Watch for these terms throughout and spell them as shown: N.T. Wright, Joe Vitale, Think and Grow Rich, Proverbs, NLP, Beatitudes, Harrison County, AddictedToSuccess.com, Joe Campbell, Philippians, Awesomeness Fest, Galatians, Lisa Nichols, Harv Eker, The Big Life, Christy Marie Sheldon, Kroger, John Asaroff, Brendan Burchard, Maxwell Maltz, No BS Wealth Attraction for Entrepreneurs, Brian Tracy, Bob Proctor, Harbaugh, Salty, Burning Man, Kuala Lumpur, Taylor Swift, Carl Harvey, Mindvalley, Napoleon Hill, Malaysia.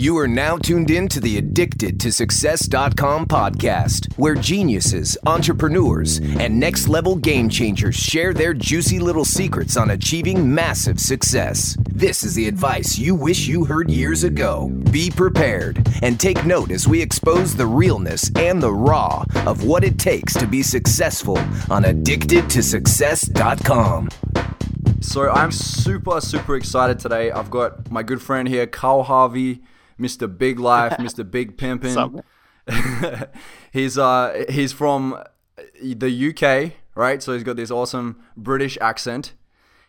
You are now tuned in to the AddictedToSuccess.com podcast, where geniuses, entrepreneurs, and next-level game changers share their juicy little secrets on achieving massive success. This is the advice you wish you heard years ago. Be prepared and take note as we expose the realness and the raw of what it takes to be successful on AddictedToSuccess.com. So I'm super excited today. I've got my good friend here, Carl Harvey, Mr. Big Life, Mr. Big Pimpin'. He's from the UK, right? So he's got this awesome British accent.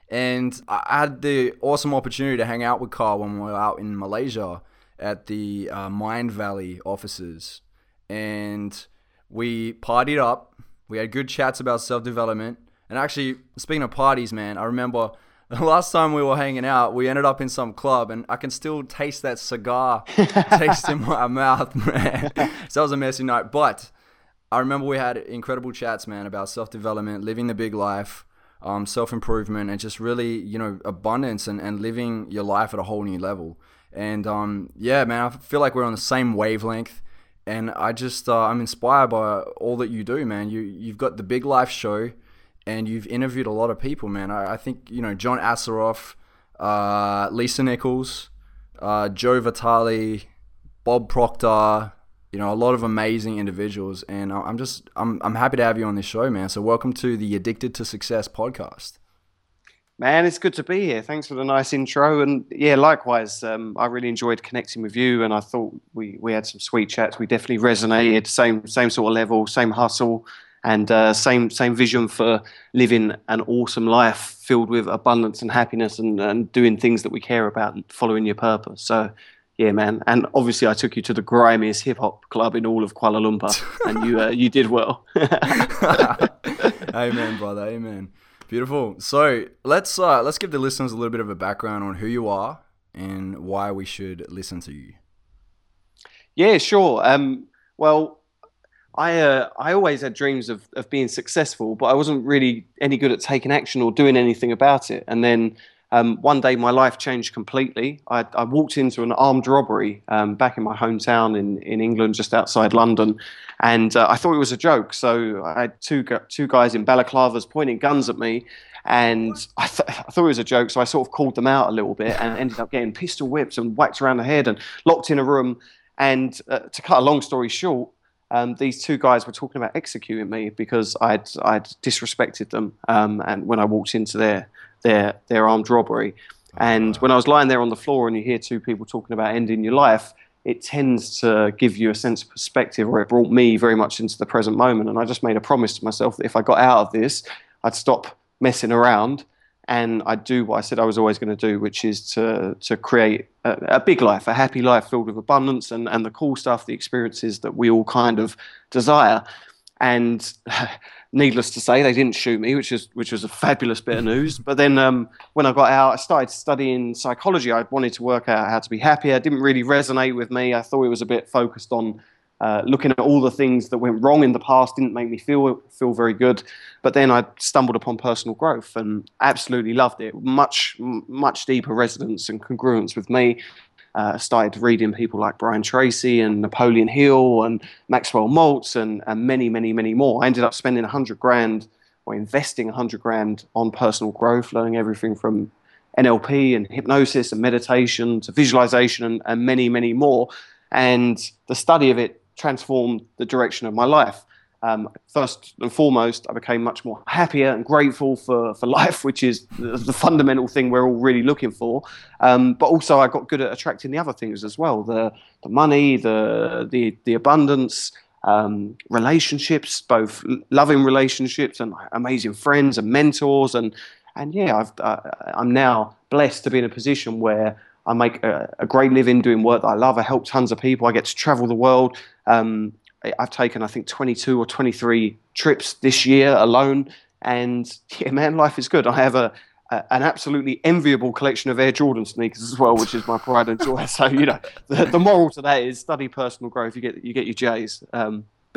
And I had the awesome opportunity to hang out with Carl when we were out in Malaysia at the Mindvalley offices. And we partied up. We had good chats about self-development. And actually, speaking of parties, man, I remember the last time we were hanging out, we ended up in some club, and I can still taste that cigar taste in my mouth, man. So that was a messy night. But I remember we had incredible chats, man, about self-development, living the big life, self-improvement, and just really, you know, abundance and living your life at a whole new level. And yeah, man, I feel like we're on the same wavelength. And I just, I'm inspired by all that you do, man. You've got the Big Life Show. And you've interviewed a lot of people, man. I think, you know, John Asaroff, Lisa Nichols, Joe Vitale, Bob Proctor, you know, a lot of amazing individuals. And I'm happy to have you on this show, man. So welcome to the Addicted to Success podcast. Man, it's good to be here. Thanks for the nice intro. And yeah, likewise, I really enjoyed connecting with you. And I thought we had some sweet chats. We definitely resonated, same sort of level, same hustle. And same vision for living an awesome life filled with abundance and happiness and doing things that we care about and following your purpose. So, yeah, man. And obviously, I took you to the grimiest hip-hop club in all of Kuala Lumpur, and you did well. Amen, brother. Amen. Beautiful. So let's give the listeners a little bit of a background on who you are and why we should listen to you. Yeah, sure. Well, I always had dreams of being successful, but I wasn't really any good at taking action or doing anything about it. And then one day my life changed completely. I walked into an armed robbery back in my hometown in England, just outside London, and I thought it was a joke. So I had two guys in balaclavas pointing guns at me, and I thought it was a joke. So I sort of called them out a little bit and ended up getting pistol whipped and whacked around the head and locked in a room. And to cut a long story short, these two guys were talking about executing me because I'd disrespected them, and when I walked into their armed robbery, and when I was lying there on the floor, and you hear two people talking about ending your life, it tends to give you a sense of perspective, or it brought me very much into the present moment. And I just made a promise to myself that if I got out of this, I'd stop messing around, and I'd do what I said I was always going to do, which is to create a big life, a happy life filled with abundance and the cool stuff, the experiences that we all kind of desire. And needless to say, they didn't shoot me, which was a fabulous bit of news. But then when I got out, I started studying psychology. I wanted to work out how to be happier. It didn't really resonate with me. I thought it was a bit focused on looking at all the things that went wrong in the past. Didn't make me feel very good. But then I stumbled upon personal growth and absolutely loved it. Much deeper resonance and congruence with me. Started reading people like Brian Tracy and Napoleon Hill and Maxwell Maltz and many more. I ended up spending $100,000 or investing $100,000 on personal growth, learning everything from NLP and hypnosis and meditation to visualization and many more. And the study of it transformed the direction of my life. First and foremost, I became much more happier and grateful for life, which is the fundamental thing we're all really looking for. But also I got good at attracting the other things as well, the money, the abundance, relationships, both loving relationships and amazing friends and mentors. And yeah, I'm now blessed to be in a position where I make a great living doing work that I love. I help tons of people. I get to travel the world. I've taken, I think, 22 or 23 trips this year alone. And yeah, man, life is good. I have an absolutely enviable collection of Air Jordan sneakers as well, which is my pride and joy. So, you know, the moral to that is study personal growth. You get your J's. But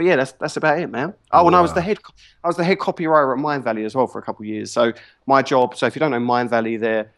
yeah, that's about it, man. Oh, and wow. I was the head copywriter at Mindvalley as well for a couple of years. So my job. So if you don't know Mindvalley, they're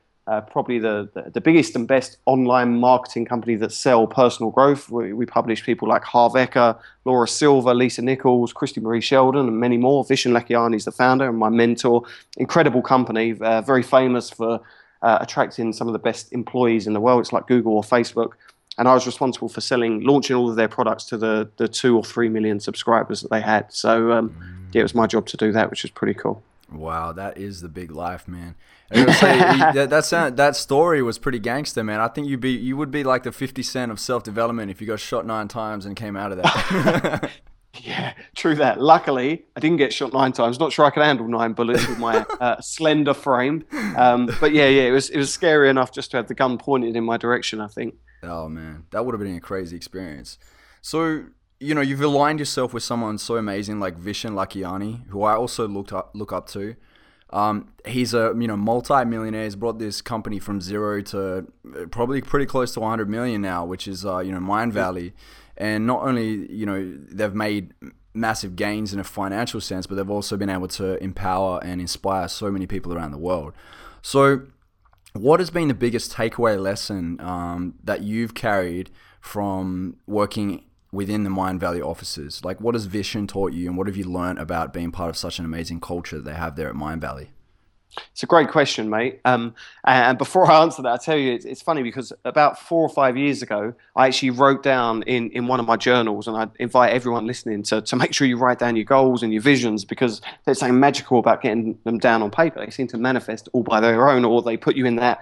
probably the biggest and best online marketing company that sell personal growth. We publish people like Harv Eker, Laura Silver, Lisa Nichols, Christy Marie Sheldon, and many more. Vishen Lakhiani is the founder and my mentor. Incredible company, very famous for attracting some of the best employees in the world. It's like Google or Facebook. And I was responsible for launching all of their products to the 2 or 3 million subscribers that they had. So yeah, it was my job to do that, which was pretty cool. Wow, that is the big life, man. I was gonna say, that story was pretty gangster, man. I think you would be like the 50 Cent of self-development if you got shot 9 times and came out of that. Yeah, true that. Luckily, I didn't get shot 9 times. Not sure I could handle 9 bullets with my slender frame. But yeah, it was scary enough just to have the gun pointed in my direction, I think. Oh man, that would have been a crazy experience. So, you know, you've aligned yourself with someone so amazing like Vishen Lakhiani, who I also look up to. He's a multi-millionaire. He's brought this company from zero to probably pretty close to 100 million now, which is Mindvalley. And not only they've made massive gains in a financial sense, but they've also been able to empower and inspire so many people around the world. So, what has been the biggest takeaway lesson that you've carried from working within the Mindvalley offices? Like, what has Vishen taught you, and what have you learned about being part of such an amazing culture that they have there at Mindvalley? It's a great question, mate. And before I answer that, I'll tell you, it's funny because about 4 or 5 years ago, I actually wrote down in one of my journals, and I invite everyone listening to make sure you write down your goals and your visions, because there's something magical about getting them down on paper. They seem to manifest all by their own, or they put you in that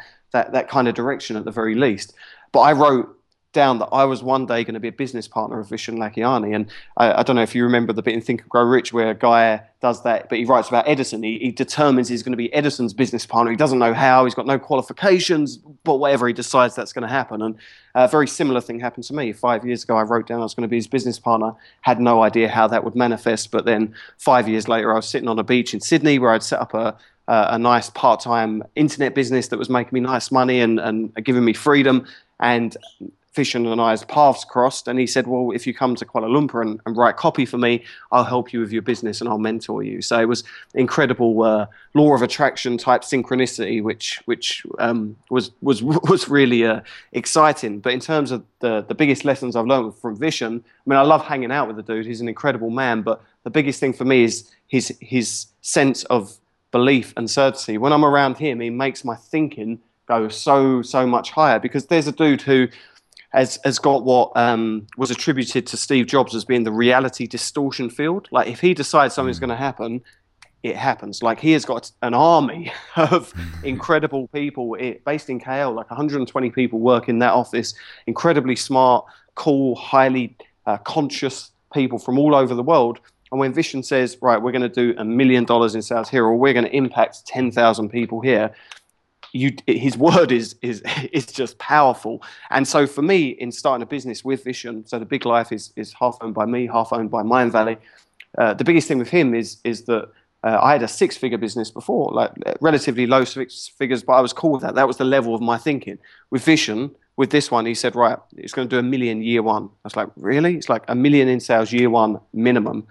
kind of direction at the very least. But I wrote down that I was one day going to be a business partner of Vishen Lakhiani. And I don't know if you remember the bit in Think and Grow Rich where a guy does that, but he writes about Edison. He determines he's going to be Edison's business partner. He doesn't know how, he's got no qualifications, but whatever, he decides that's going to happen. And a very similar thing happened to me. 5 years ago, I wrote down I was going to be his business partner, had no idea how that would manifest. But then 5 years later, I was sitting on a beach in Sydney where I'd set up a nice part-time internet business that was making me nice money and giving me freedom. And Vishen and I's paths crossed, and he said, well, if you come to Kuala Lumpur and write copy for me, I'll help you with your business and I'll mentor you. So it was incredible law of attraction type synchronicity, which was really exciting. But in terms of the biggest lessons I've learned from Vishen, I mean, I love hanging out with the dude. He's an incredible man. But the biggest thing for me is his sense of belief and certainty. When I'm around him, he makes my thinking go so much higher, because there's a dude who has got what was attributed to Steve Jobs as being the reality distortion field. Like, if he decides something's going to happen, it happens. Like, he has got an army of incredible people based in KL, like 120 people work in that office, incredibly smart, cool, highly conscious people from all over the world. And when Vishen says, right, we're going to do $1 million in sales here, or we're going to impact 10,000 people here, his word is just powerful. And so for me, in starting a business with Vishen, so The Big Life is half owned by me, half owned by Mindvalley. The biggest thing with him is that I had a 6-figure business before, like relatively low 6 figures, but I was cool with that. That was the level of my thinking. With Vishen, with this one, he said, right, it's going to do $1 million year one. I was like, really? It's like $1 million in sales year one minimum.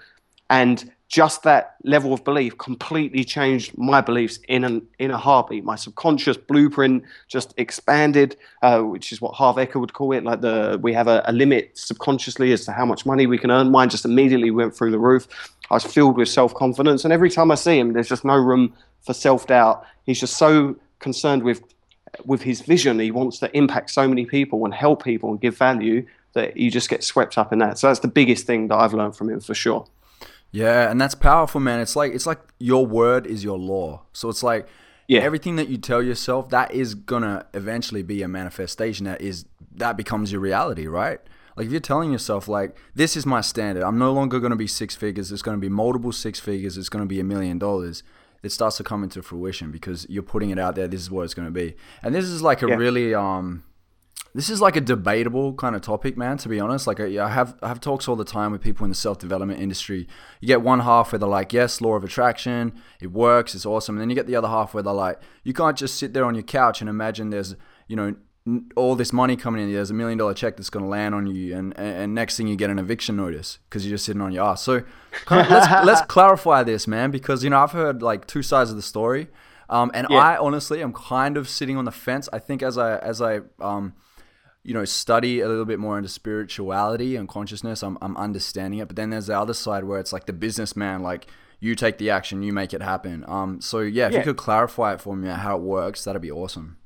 And just that level of belief completely changed my beliefs in a heartbeat. My subconscious blueprint just expanded, which is what Harv Eker would call it. Like, we have a limit subconsciously as to how much money we can earn. Mine just immediately went through the roof. I was filled with self-confidence. And every time I see him, there's just no room for self-doubt. He's just so concerned with his vision. He wants to impact so many people and help people and give value that you just get swept up in that. So that's the biggest thing that I've learned from him for sure. Yeah, and that's powerful, man. It's like your word is your law. So it's like everything that you tell yourself, that is gonna eventually be a manifestation. That becomes your reality, right? Like, if you're telling yourself, like, this is my standard. I'm no longer gonna be 6 figures. It's gonna be multiple 6 figures. It's gonna be $1 million. It starts to come into fruition because you're putting it out there. This is what it's gonna be. And this is like a really this is like a debatable kind of topic, man, to be honest. Like, I have talks all the time with people in the self-development industry. You get one half where they're like, yes, law of attraction, it works, it's awesome. And then you get the other half where they're like, you can't just sit there on your couch and imagine there's, all this money coming in. There's $1 million check that's going to land on you. And next thing you get an eviction notice because you're just sitting on your ass. So let's clarify this, man, because, I've heard like two sides of the story. I honestly am kind of sitting on the fence. I think as I study a little bit more into spirituality and consciousness, I'm understanding it. But then there's the other side where it's like the businessman, like you take the action, you make it happen. So if you could clarify it for me how it works, that'd be awesome.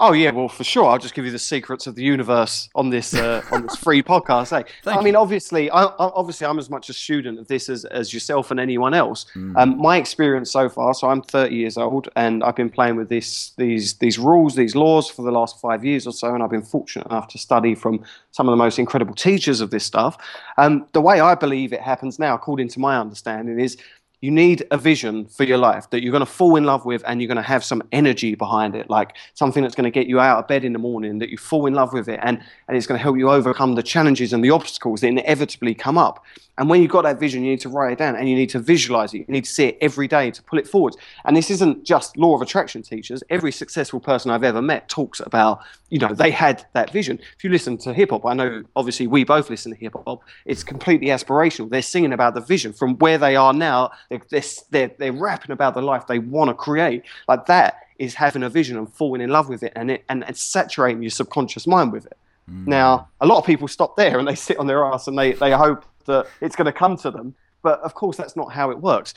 Oh yeah, well for sure. I'll just give you the secrets of the universe on this free podcast. Hey, obviously, I'm as much a student of this as yourself and anyone else. My experience so far. So I'm 30 years old, and I've been playing with these rules, these laws for the last 5 years or so. And I've been fortunate enough to study from some of the most incredible teachers of this stuff. The way I believe it happens now, according to my understanding, is you need a vision for your life that you're going to fall in love with, and you're going to have some energy behind it, like something that's going to get you out of bed in the morning, that you fall in love with it, and it's going to help you overcome the challenges and the obstacles that inevitably come up. And when you've got that vision, you need to write it down, and you need to visualize it. You need to see it every day to pull it forward. And this isn't just law of attraction teachers. Every successful person I've ever met talks about, they had that vision. If you listen to hip-hop, I know obviously we both listen to hip-hop, it's completely aspirational. They're singing about the vision from where they are now. They're rapping about the life they want to create. Like, that is having a vision and falling in love with it and saturating your subconscious mind with it. Now, a lot of people stop there and they sit on their ass and they hope that it's going to come to them. But of course, that's not how it works.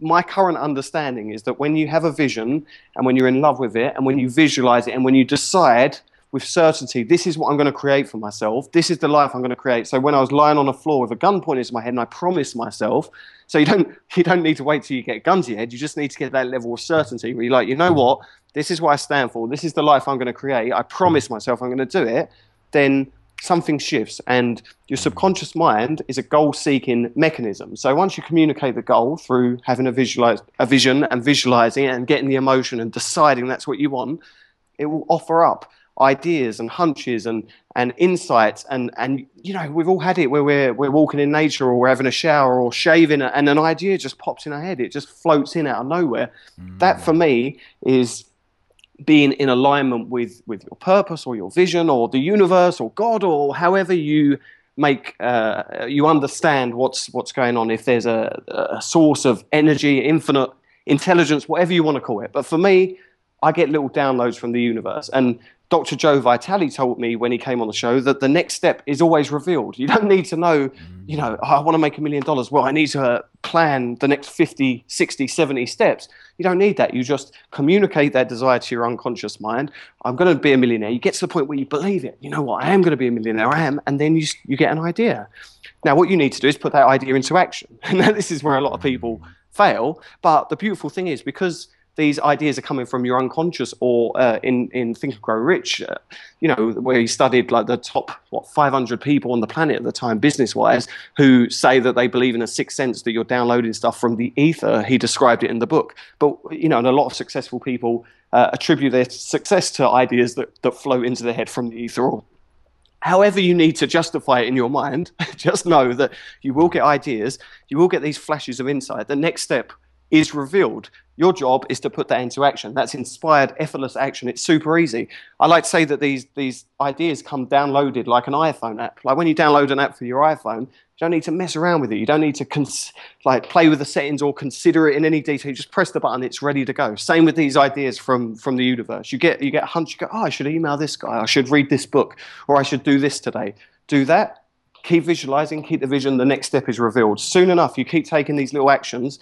My current understanding is that when you have a vision and when you're in love with it and when you visualize it and when you decide with certainty, this is what I'm going to create for myself, this is the life I'm going to create. So when I was lying on the floor with a gun pointed to my head and I promised myself, so you don't need to wait till you get a gun to your head, you just need to get that level of certainty where you're like, you know what, this is what I stand for, this is the life I'm going to create, I promise myself I'm going to do it, then something shifts, and your subconscious mind is a goal-seeking mechanism. So once you communicate the goal through having a vision and visualizing it and getting the emotion and deciding that's what you want, it will offer up ideas and hunches and insights. And we've all had it where we're walking in nature or we're having a shower or shaving and an idea just pops in our head. It just floats in out of nowhere. That for me is being in alignment with your purpose or your vision or the universe or God or however you make you understand what's going on. If there's a source of energy, infinite intelligence, whatever you want to call it. But for me, I get little downloads from the universe. And Dr. Joe Vitale told me when he came on the show that the next step is always revealed. You don't need to know, I want to make $1 million. Well, I need to plan the next 50, 60, 70 steps. You don't need that. You just communicate that desire to your unconscious mind. I'm going to be a millionaire. You get to the point where you believe it. You know what? I am going to be a millionaire. I am. And then you get an idea. Now, what you need to do is put that idea into action. And this is where a lot of people fail. But the beautiful thing is, because these ideas are coming from your unconscious, or in Think and Grow Rich, where he studied like the top 500 people on the planet at the time, business-wise, who say that they believe in a sixth sense, that you're downloading stuff from the ether. He described it in the book. But and a lot of successful people attribute their success to ideas that flow into their head from the ether, or however you need to justify it in your mind. Just know that you will get ideas, you will get these flashes of insight. The next step is revealed. Your job is to put that into action. That's inspired, effortless action. It's super easy. I like to say that these ideas come downloaded like an iPhone app. Like when you download an app for your iPhone, you don't need to mess around with it. You don't need to play with the settings or consider it in any detail. You just press the button. It's ready to go. Same with these ideas from the universe. You get a hunch. You go, oh, I should email this guy. I should read this book, or I should do this today. Do that. Keep visualizing, keep the vision, the next step is revealed. Soon enough, you keep taking these little actions.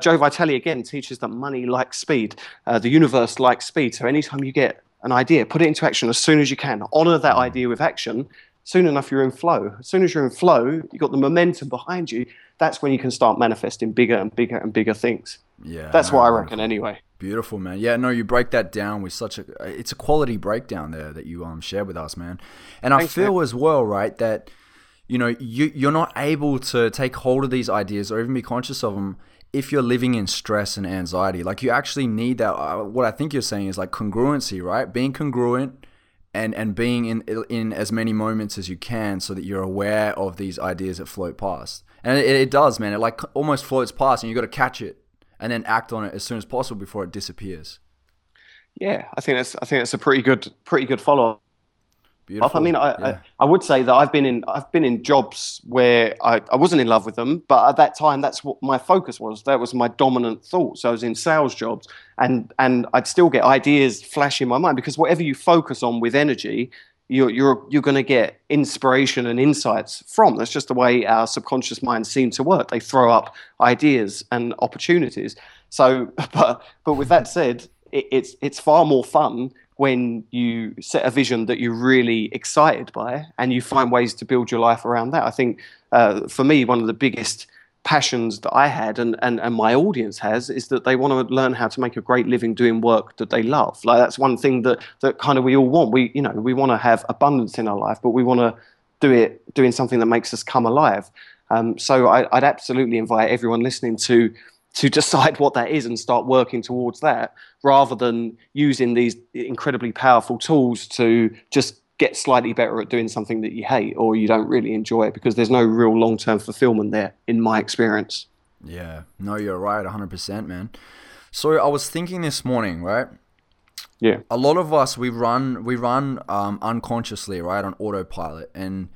Joe Vitale, again, teaches that money likes speed, the universe likes speed. So anytime you get an idea, put it into action as soon as you can. Honor that idea with action. Soon enough, you're in flow. As soon as you're in flow, you've got the momentum behind you. That's when you can start manifesting bigger and bigger and bigger things. Yeah, that's what I reckon anyway. Beautiful, man. Yeah, no, you break that down with it's a quality breakdown there that you shared with us, man. And I feel as well, right, that you're not able to take hold of these ideas or even be conscious of them if you're living in stress and anxiety. Like, you actually need that. What I think you're saying is like congruency, right? Being congruent and being in as many moments as you can so that you're aware of these ideas that float past. And it does, man. It like almost floats past, and you got to catch it and then act on it as soon as possible before it disappears. Yeah, I think that's a pretty good follow-up. Beautiful. I mean, I would say that I've been in jobs where I wasn't in love with them, but at that time, that's what my focus was. That was my dominant thought. So I was in sales jobs, and I'd still get ideas flash in my mind, because whatever you focus on with energy, you're going to get inspiration and insights from. That's just the way our subconscious minds seem to work. They throw up ideas and opportunities. So, but with that said, it's far more fun when you set a vision that you're really excited by, and you find ways to build your life around that. I think for me, one of the biggest passions that I had and my audience has is that they want to learn how to make a great living doing work that they love. Like, that's one thing that kind of we all want. We want to have abundance in our life, but we want to do it doing something that makes us come alive. So I'd absolutely invite everyone listening to decide what that is and start working towards that, rather than using these incredibly powerful tools to just get slightly better at doing something that you hate or you don't really enjoy, because there's no real long-term fulfillment there, in my experience. Yeah. No, you're right. 100%, man. So I was thinking this morning, right? Yeah. A lot of us, we run unconsciously, right, on autopilot. And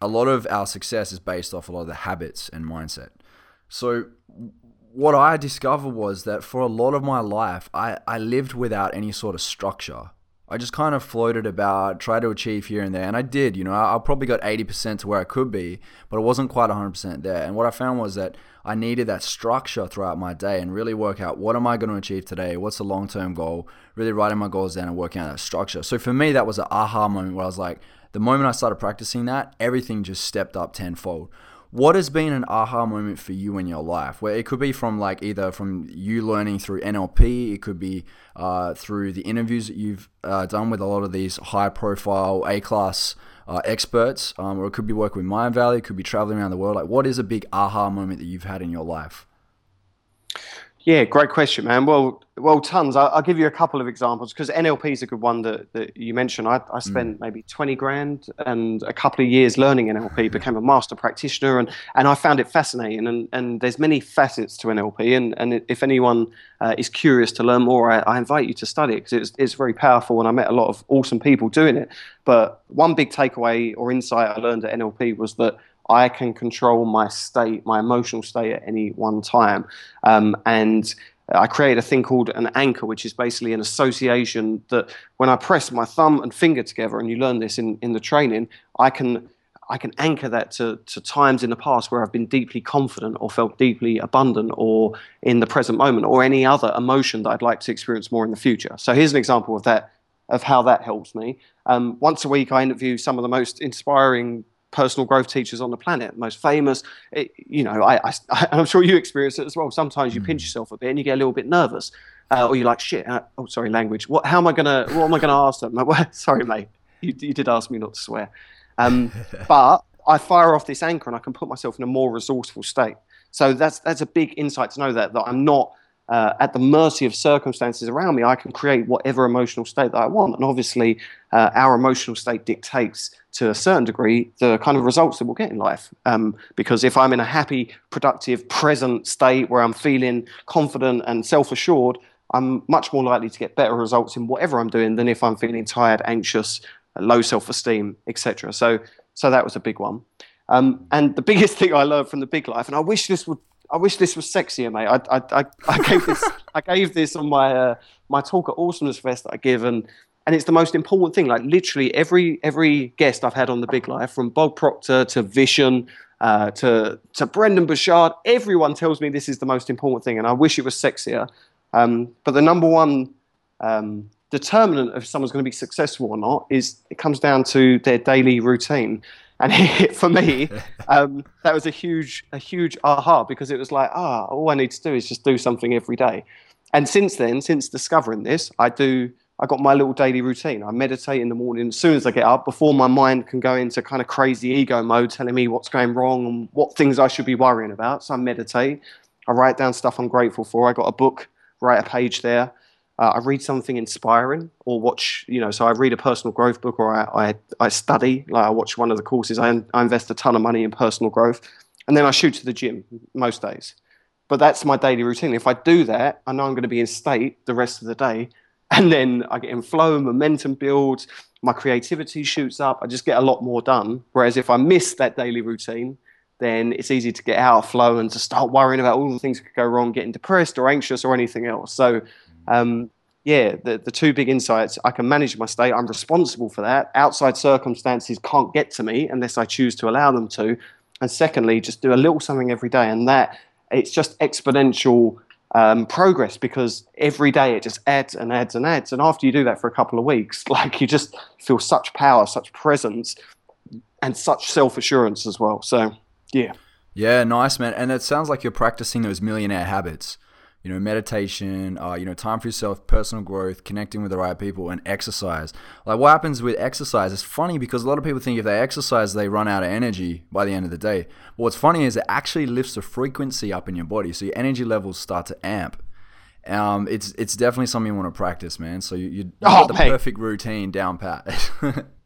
a lot of our success is based off a lot of the habits and mindset. So what I discovered was that for a lot of my life, I lived without any sort of structure. I just kind of floated about, tried to achieve here and there. And I did, I probably got 80% to where I could be, but it wasn't quite 100% there. And what I found was that I needed that structure throughout my day and really work out, what am I going to achieve today? What's the long-term goal? Really writing my goals down and working out that structure. So for me, that was an aha moment where I was like, the moment I started practicing that, everything just stepped up tenfold. What has been an aha moment for you in your life? Where it could be from either from you learning through NLP, it could be through the interviews that you've done with a lot of these high profile A-class experts, or it could be working with Mindvalley, it could be traveling around the world. Like, what is a big aha moment that you've had in your life? Yeah, great question, man. Well, tons. I'll give you a couple of examples, because NLP is a good one that you mentioned. I spent maybe $20,000 and a couple of years learning NLP, became a master practitioner, and I found it fascinating. And there's many facets to NLP, and if anyone is curious to learn more, I invite you to study it, because it's very powerful, and I met a lot of awesome people doing it. But one big takeaway or insight I learned at NLP was that I can control my state, my emotional state, at any one time. And I created a thing called an anchor, which is basically an association that when I press my thumb and finger together, and you learn this in the training, I can anchor that to times in the past where I've been deeply confident or felt deeply abundant, or in the present moment, or any other emotion that I'd like to experience more in the future. So here's an example of that, of how that helps me. Once a week, I interview some of the most inspiring personal growth teachers on the planet, most famous. I'm sure you experience it as well. Sometimes you pinch yourself a bit and you get a little bit nervous, or you're like, shit. Sorry, language. What am I gonna ask them? Sorry, mate. You did ask me not to swear. But I fire off this anchor and I can put myself in a more resourceful state. So that's a big insight to know that I'm not at the mercy of circumstances around me. I can create whatever emotional state that I want, and obviously our emotional state dictates, to a certain degree, the kind of results that we'll get in life. Because if I'm in a happy, productive, present state where I'm feeling confident and self-assured, I'm much more likely to get better results in whatever I'm doing than if I'm feeling tired, anxious, low self-esteem, etc. So that was a big one. And the biggest thing I learned from The Big Life, and I wish this was sexier, mate. I gave this on my my talk at Awesomeness Fest that I give, and it's the most important thing. Like, literally every guest I've had on The Big Life, from Bob Proctor to Vishen to Brendan Burchard, everyone tells me this is the most important thing, and I wish it was sexier. But the number one determinant of someone's going to be successful or not is, it comes down to their daily routine. And for me, that was a huge aha, because it was like, all I need to do is just do something every day. And since then, since discovering this, I got my little daily routine. I meditate in the morning as soon as I get up, before my mind can go into kind of crazy ego mode telling me what's going wrong and what things I should be worrying about. So I meditate. I write down stuff I'm grateful for. I got a book, write a page there. I read something inspiring, or watch, so I read a personal growth book, or I study, like I watch one of the courses. I invest a ton of money in personal growth. And then I shoot to the gym most days. But that's my daily routine. If I do that, I know I'm going to be in state the rest of the day. And then I get in flow, momentum builds, my creativity shoots up, I just get a lot more done. Whereas if I miss that daily routine, then it's easy to get out of flow and to start worrying about all the things that could go wrong, getting depressed or anxious or anything else. So yeah, the two big insights, I can manage my state, I'm responsible for that, outside circumstances can't get to me unless I choose to allow them to, and secondly, just do a little something every day, and that, it's just exponential progress, because every day it just adds and adds and adds, and after you do that for a couple of weeks, like, you just feel such power, such presence, and such self-assurance as well, so yeah. Yeah, nice, man, and it sounds like you're practicing those millionaire habits. You know, meditation, time for yourself, personal growth, connecting with the right people, and exercise. Like, what happens with exercise? It's funny because a lot of people think if they exercise, they run out of energy by the end of the day. But what's funny is it actually lifts the frequency up in your body, so your energy levels start to amp. It's definitely something you want to practice, man. So you got the perfect routine down pat.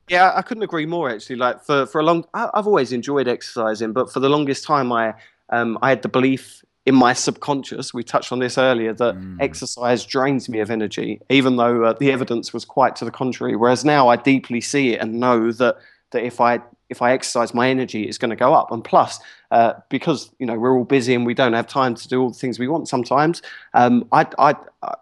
Yeah, I couldn't agree more, actually. Like, for a long, I've always enjoyed exercising, but for the longest time, I had the belief in my subconscious, we touched on this earlier, that exercise drains me of energy, even though the evidence was quite to the contrary. Whereas now I deeply see it and know that if I exercise, my energy is going to go up. And plus, because we're all busy and we don't have time to do all the things we want sometimes,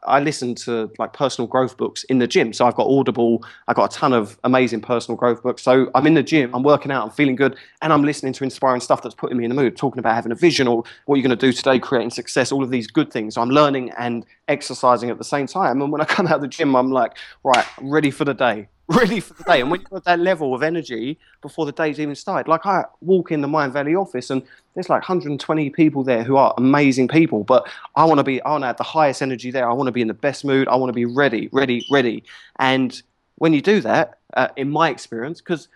I listen to like personal growth books in the gym. So I've got Audible, I've got a ton of amazing personal growth books. So I'm in the gym, I'm working out, I'm feeling good, and I'm listening to inspiring stuff that's putting me in the mood, talking about having a vision or what you're going to do today, creating success, all of these good things. So I'm learning and exercising at the same time. And when I come out of the gym, I'm like, right, I'm ready for the day. Really for the day. And when you've got that level of energy before the day's even started, like I walk in the Mindvalley office and there's like 120 people there who are amazing people, but I want to have the highest energy there. I want to be in the best mood. I want to be ready, ready, ready. And when you do that, in my experience, because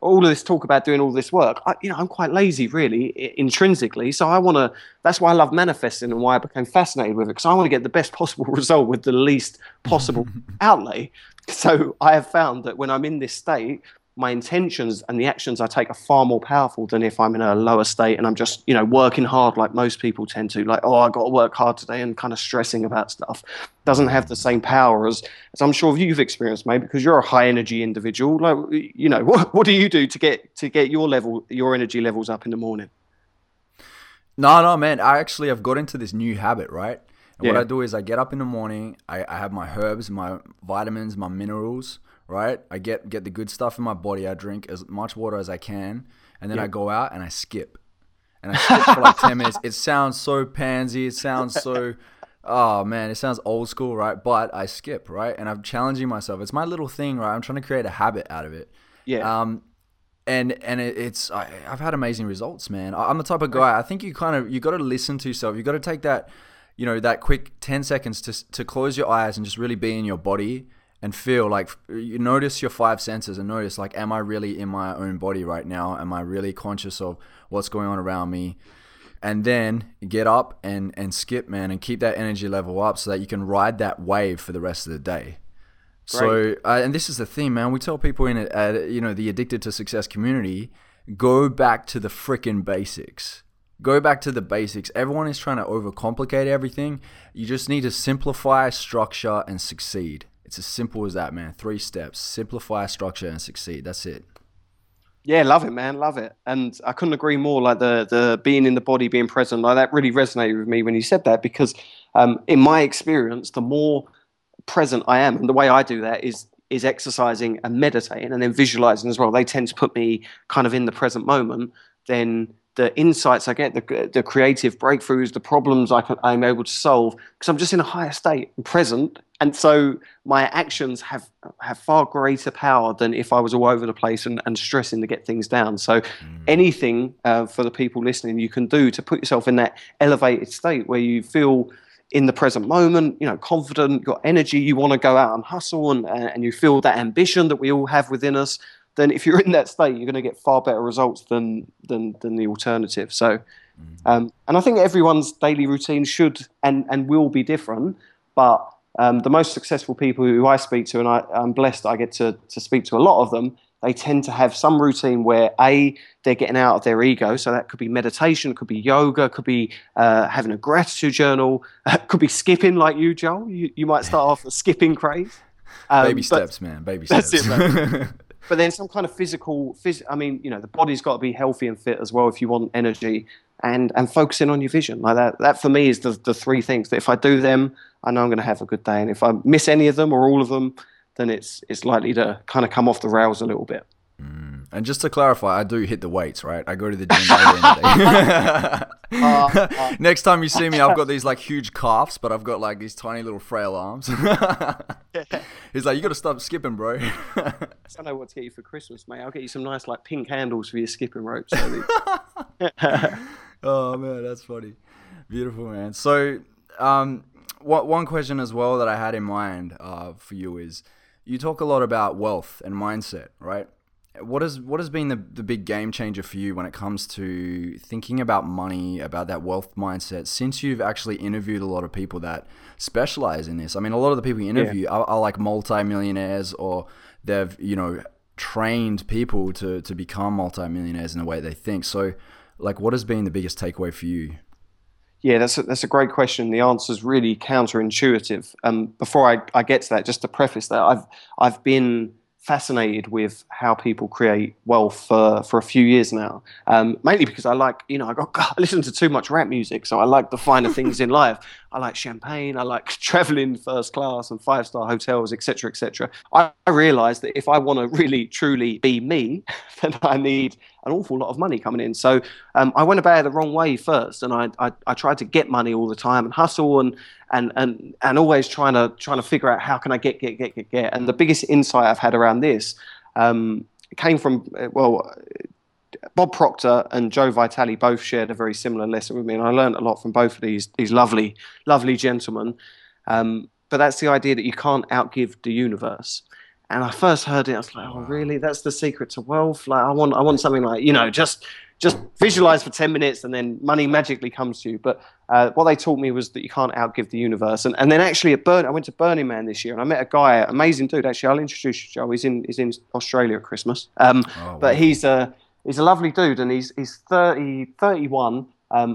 all of this talk about doing all this work, I'm quite lazy really, intrinsically. So that's why I love manifesting and why I became fascinated with it, because I want to get the best possible result with the least possible outlay. So I have found that when I'm in this state, my intentions and the actions I take are far more powerful than if I'm in a lower state and I'm just, working hard like most people tend to, like, oh, I got to work hard today and kind of stressing about stuff. Doesn't have the same power as I'm sure you've experienced, mate, because you're a high energy individual. Like, what do you do to get your energy levels up in the morning? No, man. I actually have got into this new habit, right? And yeah. What I do is I get up in the morning, I have my herbs, my vitamins, my minerals, right? I get the good stuff in my body. I drink as much water as I can, and then I go out and I skip. And I skip for like 10 minutes. It sounds so pansy. It sounds so, it sounds old school, right? But I skip, right? And I'm challenging myself. It's my little thing, right? I'm trying to create a habit out of it. Yeah. I've had amazing results, man. I'm the type of guy, I think you got to listen to yourself. You got to take that, that quick 10 seconds to close your eyes and just really be in your body and feel like, you notice your five senses and notice like, am I really in my own body right now? Am I really conscious of what's going on around me? And then get up and skip, man, and keep that energy level up so that you can ride that wave for the rest of the day. Great. So, and this is the thing, man, we tell people in the Addicted to Success community, go back to the frickin' basics. Go back to the basics. Everyone is trying to overcomplicate everything. You just need to simplify, structure, and succeed. It's as simple as that, man. 3 steps. Simplify, structure, and succeed. That's it. Yeah, love it, man. Love it. And I couldn't agree more, like the being in the body, being present, like that really resonated with me when you said that, because in my experience, the more present I am, and the way I do that is exercising and meditating and then visualizing as well. They tend to put me kind of in the present moment, then the insights I get, the creative breakthroughs, the problems I'm able to solve, because I'm just in a higher state and present. And so my actions have far greater power than if I was all over the place and stressing to get things down. So anything for the people listening you can do to put yourself in that elevated state where you feel in the present moment, confident, got energy, you want to go out and hustle and you feel that ambition that we all have within us, then if you're in that state, you're going to get far better results than the alternative. So, and I think everyone's daily routine should and will be different, but the most successful people who I speak to, and I'm blessed I get to speak to a lot of them, they tend to have some routine where A, they're getting out of their ego. So that could be meditation, could be yoga, could be having a gratitude journal, could be skipping like you, Joel. You might start off with skipping craze. Baby steps, man. Baby steps. That's it, man. But then some kind of physical, the body's got to be healthy and fit as well if you want energy, and focusing on your vision. Like that for me is the three things that if I do them, I know I'm going to have a good day. And if I miss any of them or all of them, then it's likely to kind of come off the rails a little bit. And just to clarify, I do hit the weights, right? I go to the gym every day. Next time you see me, I've got these like huge calves, but I've got like these tiny little frail arms. He's like, you got to stop skipping, bro. I know what to get you for Christmas, mate. I'll get you some nice like pink handles for your skipping ropes. Oh man, that's funny. Beautiful, man. So one question as well that I had in mind for you is, you talk a lot about wealth and mindset, right? What has been the big game changer for you when it comes to thinking about money, about that wealth mindset, since you've actually interviewed a lot of people that specialize in this? I mean, a lot of the people you interview are like multi-millionaires, or they've, trained people to become multi-millionaires in the way they think. So like, what has been the biggest takeaway for you? Yeah, that's a great question. The answer is really counterintuitive. Before I get to that, just to preface that, I've been fascinated with how people create wealth for a few years now, mainly because I like, I listen to too much rap music, so I like the finer things in life. I like champagne, I like traveling first class and 5-star hotels, etc., etc. I realized that if I want to really truly be me, then I need an awful lot of money coming in. So I went about it the wrong way first, and I tried to get money all the time and hustle and always trying to figure out how can I get. And the biggest insight I've had around this came from Bob Proctor and Joe Vitale both shared a very similar lesson with me, and I learned a lot from both of these lovely gentlemen. But that's the idea that you can't outgive the universe. And I first heard it, I was like, oh, really? That's the secret to wealth? Like, I want something like, just visualize for 10 minutes and then money magically comes to you. But what they taught me was that you can't outgive the universe. And then actually I went to Burning Man this year, and I met a guy, amazing dude. Actually, I'll introduce you, Joe. He's in Australia at Christmas. But he's a lovely dude, and he's 30, 31.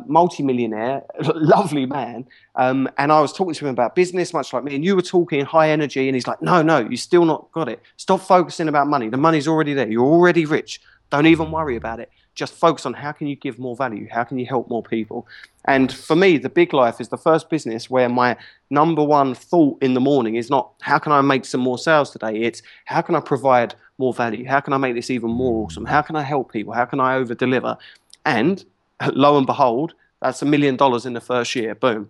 Multi-millionaire, lovely man. And I was talking to him about business, much like me, and you were talking high energy, and he's like, no, you still not got it. Stop focusing about money. The money's already there. You're already rich. Don't even worry about it. Just focus on how can you give more value? How can you help more people? And for me, The Big Life is the first business where my number one thought in the morning is not how can I make some more sales today? It's how can I provide more value? How can I make this even more awesome? How can I help people? How can I over-deliver? And lo and behold, that's $1 million in the first year. Boom.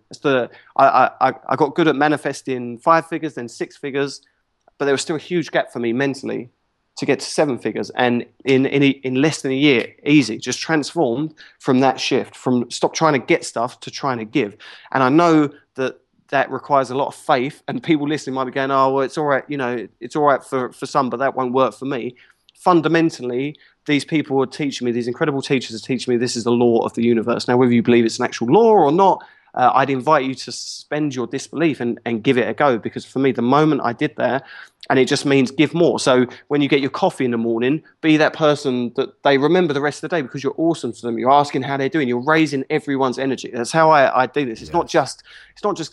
I got good at manifesting 5 figures, then 6 figures, but there was still a huge gap for me mentally to get to 7 figures. And in less than a year, easy, just transformed from that shift, from stop trying to get stuff to trying to give. And I know that requires a lot of faith, and people listening might be going, oh, well, it's all right, it's all right for some, but that won't work for me. Fundamentally, these people would teach me, these incredible teachers are teaching me, this is the law of the universe. Now, whether you believe it's an actual law or not, I'd invite you to suspend your disbelief and give it a go, because for me, the moment I did that, and it just means give more. So when you get your coffee in the morning, be that person that they remember the rest of the day because you're awesome to them. You're asking how they're doing. You're raising everyone's energy. That's how I do this. It's not just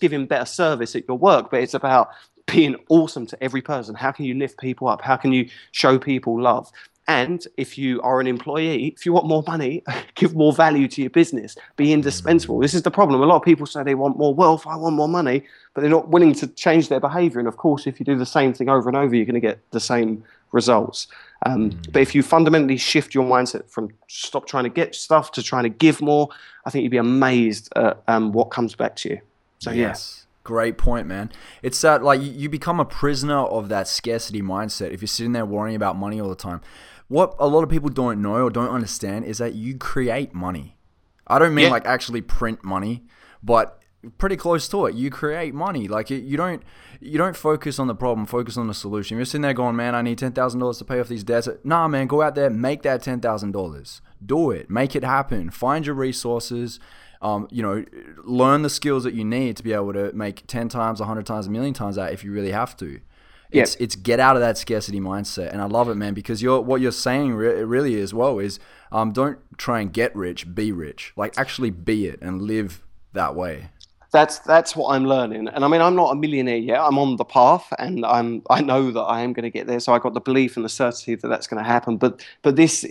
giving better service at your work, but it's about being awesome to every person. How can you lift people up? How can you show people love? And if you are an employee, if you want more money, give more value to your business. Be indispensable. This is the problem. A lot of people say they want more wealth, I want more money, but they're not willing to change their behavior. And of course, if you do the same thing over and over, you're going to get the same results. But if you fundamentally shift your mindset from stop trying to get stuff to trying to give more, I think you'd be amazed at what comes back to you. So, yes. Yeah. Great point, man. It's that like you become a prisoner of that scarcity mindset if you're sitting there worrying about money all the time. What a lot of people don't know or don't understand is that you create money. I don't mean like actually print money, but pretty close to it. You create money. Like you don't focus on the problem, focus on the solution. You're sitting there going, man, I need $10,000 to pay off these debts. Nah, man, go out there, make that $10,000. Do it. Make it happen. Find your resources. Learn the skills that you need to be able to make 10 times, 100 times, 1,000,000 times that if you really have to. It's get out of that scarcity mindset. And I love it, man, because what you're saying really as well is don't try and get rich, be rich. Like actually be it and live that way. That's what I'm learning. And I mean, I'm not a millionaire yet. I'm on the path, and I know that I am going to get there. So I got the belief and the certainty that that's going to happen. But this,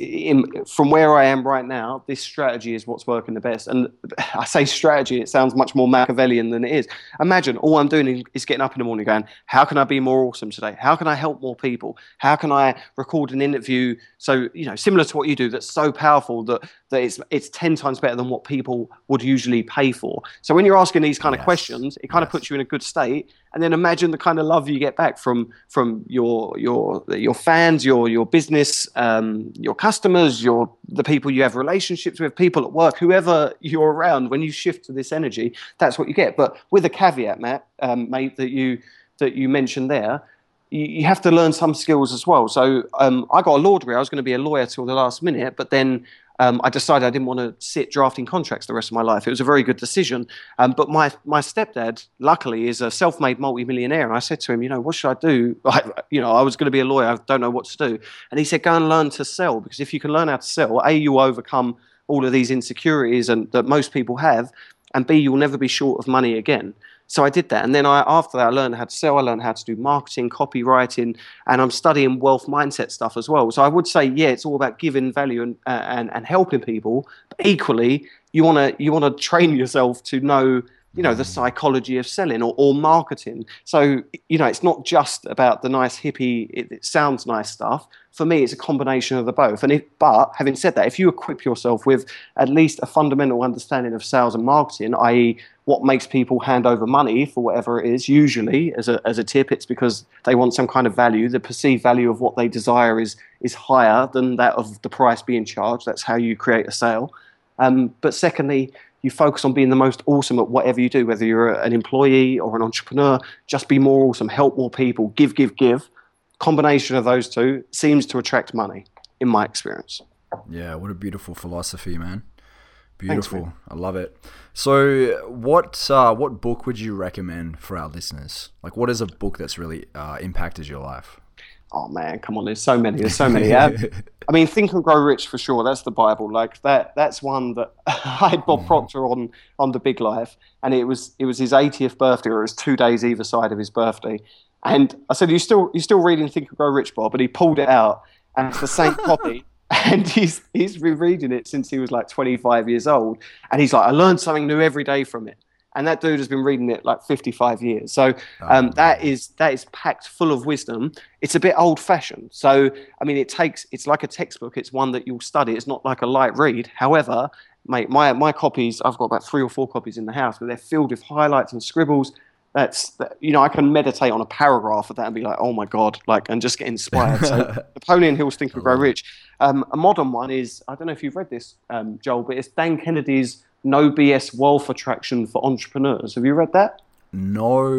from where I am right now, this strategy is what's working the best. And I say strategy, it sounds much more Machiavellian than it is. Imagine all I'm doing is getting up in the morning going, how can I be more awesome today? How can I help more people? How can I record an interview? So, you know, similar to what you do, that's so powerful that it's 10 times better than what people would usually pay for. So when you're asking these kind of questions, it kind of puts you in a good state, and then imagine the kind of love you get back from your fans, your business, your customers, the people you have relationships with, people at work, whoever you're around. When you shift to this energy, that's what you get. But with a caveat, Matt, mate, that you mentioned there, you have to learn some skills as well. So I got a law degree. I was going to be a lawyer till the last minute, but then. I decided I didn't want to sit drafting contracts the rest of my life. It was a very good decision. But my stepdad, luckily, is a self-made multimillionaire. And I said to him, you know, what should I do? I was going to be a lawyer. I don't know what to do. And he said, go and learn to sell. Because if you can learn how to sell, A, you'll overcome all of these insecurities that most people have. And B, you'll never be short of money again. So I did that. And then after that, I learned how to sell. I learned how to do marketing, copywriting, and I'm studying wealth mindset stuff as well. So I would say, yeah, it's all about giving value and helping people. But equally, you want to train yourself to know, you know, the psychology of selling or marketing. So, you know, it's not just about the nice hippie, it sounds nice stuff. For me, it's a combination of the both. But having said that, if you equip yourself with at least a fundamental understanding of sales and marketing, i.e., what makes people hand over money for whatever it is, usually as a tip, it's because they want some kind of value. The perceived value of what they desire is higher than that of the price being charged. That's how you create a sale. But secondly, you focus on being the most awesome at whatever you do, whether you're an employee or an entrepreneur. Just be more awesome, help more people, give. Combination of those two seems to attract money, in my experience. Yeah, what a beautiful philosophy, man. Beautiful. Thanks, man. I love it. So what book would you recommend for our listeners? Like, what is a book that's really impacted your life? Oh, man, come on. There's so many. I mean, Think and Grow Rich, for sure. That's the Bible. Like that's one that I had Bob Proctor on The Big Life, and it was his 80th birthday, or it was 2 days either side of his birthday. And I said, you're still reading Think and Grow Rich, Bob? And he pulled it out, and it's the same copy. And he's been reading it since he was like 25 years old. And he's like, I learned something new every day from it. And that dude has been reading it like 55 years. So that is packed full of wisdom. It's a bit old-fashioned. So, I mean, it's like a textbook. It's one that you'll study. It's not like a light read. However, mate, my copies, I've got about 3 or 4 copies in the house, but they're filled with highlights and scribbles. I can meditate on a paragraph of that and be like, oh my God, like, and just get inspired. So Napoleon Hill's Think and Grow Rich. A modern one is, I don't know if you've read this, Joel, but it's Dan Kennedy's No BS Wealth Attraction for Entrepreneurs. Have you read that? No.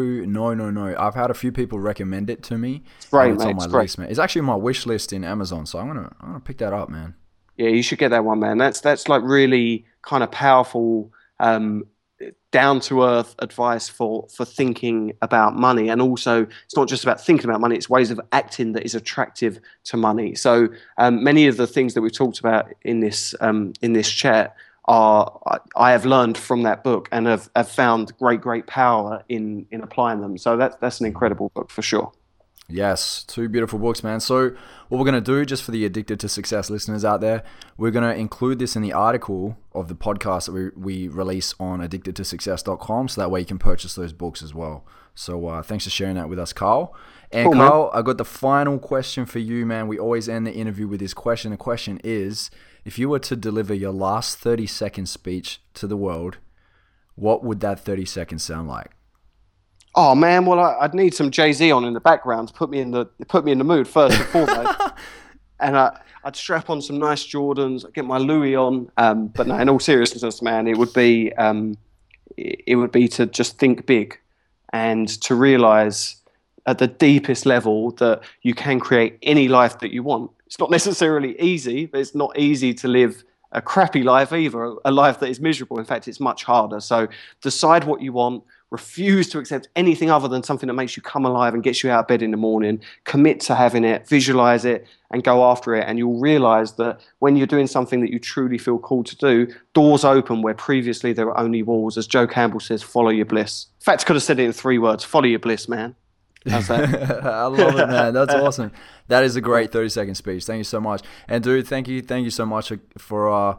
I've had a few people recommend it to me. It's great, it's mate. On my list, man. It's actually my wish list in Amazon, so I'm gonna pick that up, man. Yeah, you should get that one, man. That's like really kind of powerful, down-to-earth advice for thinking about money. And also, it's not just about thinking about money, it's ways of acting that is attractive to money. So many of the things that we've talked about in this chat are I have learned from that book and have found great power in applying them. So that's an incredible book for sure. Yes, two beautiful books, man. So what we're going to do, just for the Addicted to Success listeners out there, we're going to include this in the article of the podcast that we release on AddictedToSuccess.com, so that way you can purchase those books as well. So thanks for sharing that with us, Carl. And cool, Carl, I got the final question for you, man. We always end the interview with this question. The question is, if you were to deliver your last 30-second speech to the world, what would that 30 seconds sound like? Oh man, well I'd need some Jay-Z on in the background to put me in the mood first and foremost. And I'd strap on some nice Jordans, I'd get my Louis on. But no, in all seriousness, man, it would be to just think big and to realize at the deepest level that you can create any life that you want. It's not necessarily easy, but it's not easy to live a crappy life either, a life that is miserable. In fact, it's much harder. So decide what you want. Refuse to accept anything other than something that makes you come alive and gets you out of bed in the morning. Commit to having it, visualize it, and go after it. And you'll realize that when you're doing something that you truly feel called to do, doors open where previously there were only walls. As Joe Campbell says, follow your bliss. In fact, I could have said it in 3 words. Follow your bliss, man. How's that? I love it, man. That's awesome. That is a great 30-second speech. Thank you so much. And dude, thank you so much for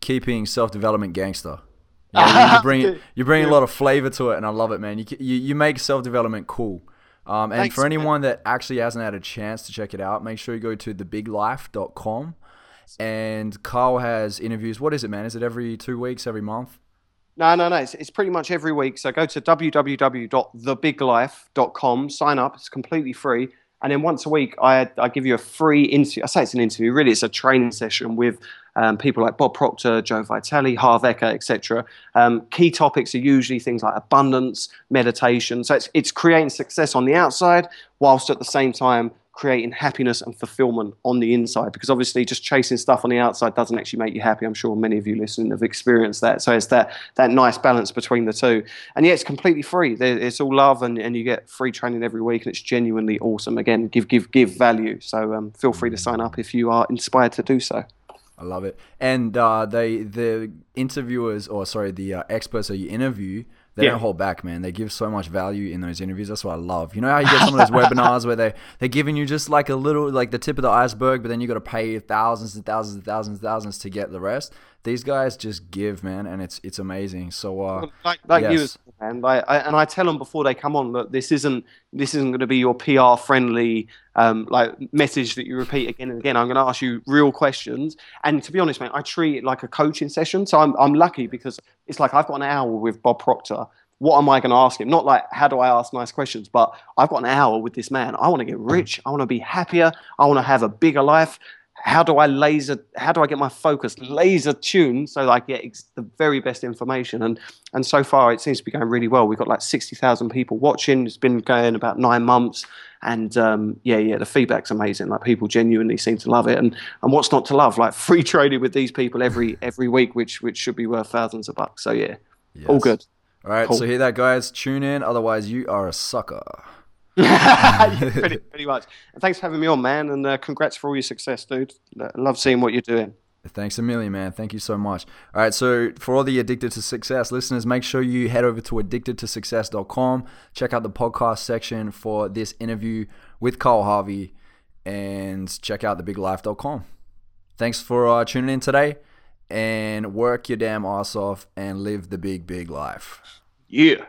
keeping self-development gangster. You know, you bring a lot of flavor to it, and I love it, man. You make self-development cool. And thanks, for anyone man. That actually hasn't had a chance to check it out, make sure you go to thebiglife.com. And Carl has interviews. What is it, man? Is it every 2 weeks, every month? No. It's pretty much every week. So go to www.thebiglife.com. Sign up. It's completely free. And then once a week, I give you a free interview. I say it's an interview. Really, it's a training session with people like Bob Proctor, Joe Vitale, Harv Eker, etc. Key topics are usually things like abundance, meditation. So it's creating success on the outside whilst at the same time creating happiness and fulfillment on the inside, because obviously just chasing stuff on the outside doesn't actually make you happy. I'm sure many of you listening have experienced that. So it's that nice balance between the two. And yeah, it's completely free. It's all love, and you get free training every week, and it's genuinely awesome. Again, give value. So feel free to sign up if you are inspired to do so. I love it. And the experts that you interview, they don't hold back, man. They give so much value in those interviews. That's what I love. You know how you get some of those webinars where they're giving you just like a little, like the tip of the iceberg, but then you got to pay thousands and thousands and thousands and thousands to get the rest. These guys just give, man, and it's amazing. So you, man, I tell them before they come on, look, this isn't going to be your PR friendly message that you repeat again and again. I'm going to ask you real questions, and to be honest, mate, I treat it like a coaching session. So I'm lucky because it's like I've got an hour with Bob Proctor. What am I going to ask him? Not like, how do I ask nice questions? But I've got an hour with this man. I want to get rich. I want to be happier. I want to have a bigger life. How do I get my focus laser tuned so that I get the very best information? And so far, it seems to be going really well. We've got like 60,000 people watching. It's been going about 9 months. And the feedback's amazing. Like, people genuinely seem to love it. And what's not to love? Like, free trading with these people every week, which should be worth thousands of bucks. So yeah, yes. All good. All right, cool. So hear that, guys. Tune in. Otherwise, you are a sucker. Pretty much. And thanks for having me on, man, and congrats for all your success, dude. Love seeing what you're doing. Thanks a million, man. Thank you so much. All right, so for all the Addicted to Success listeners, make sure you head over to addictedtosuccess.com. Check out the podcast section for this interview with Carl Harvey, and check out thebiglife.com. Thanks for tuning in today, and work your damn ass off and live the big life. Yeah.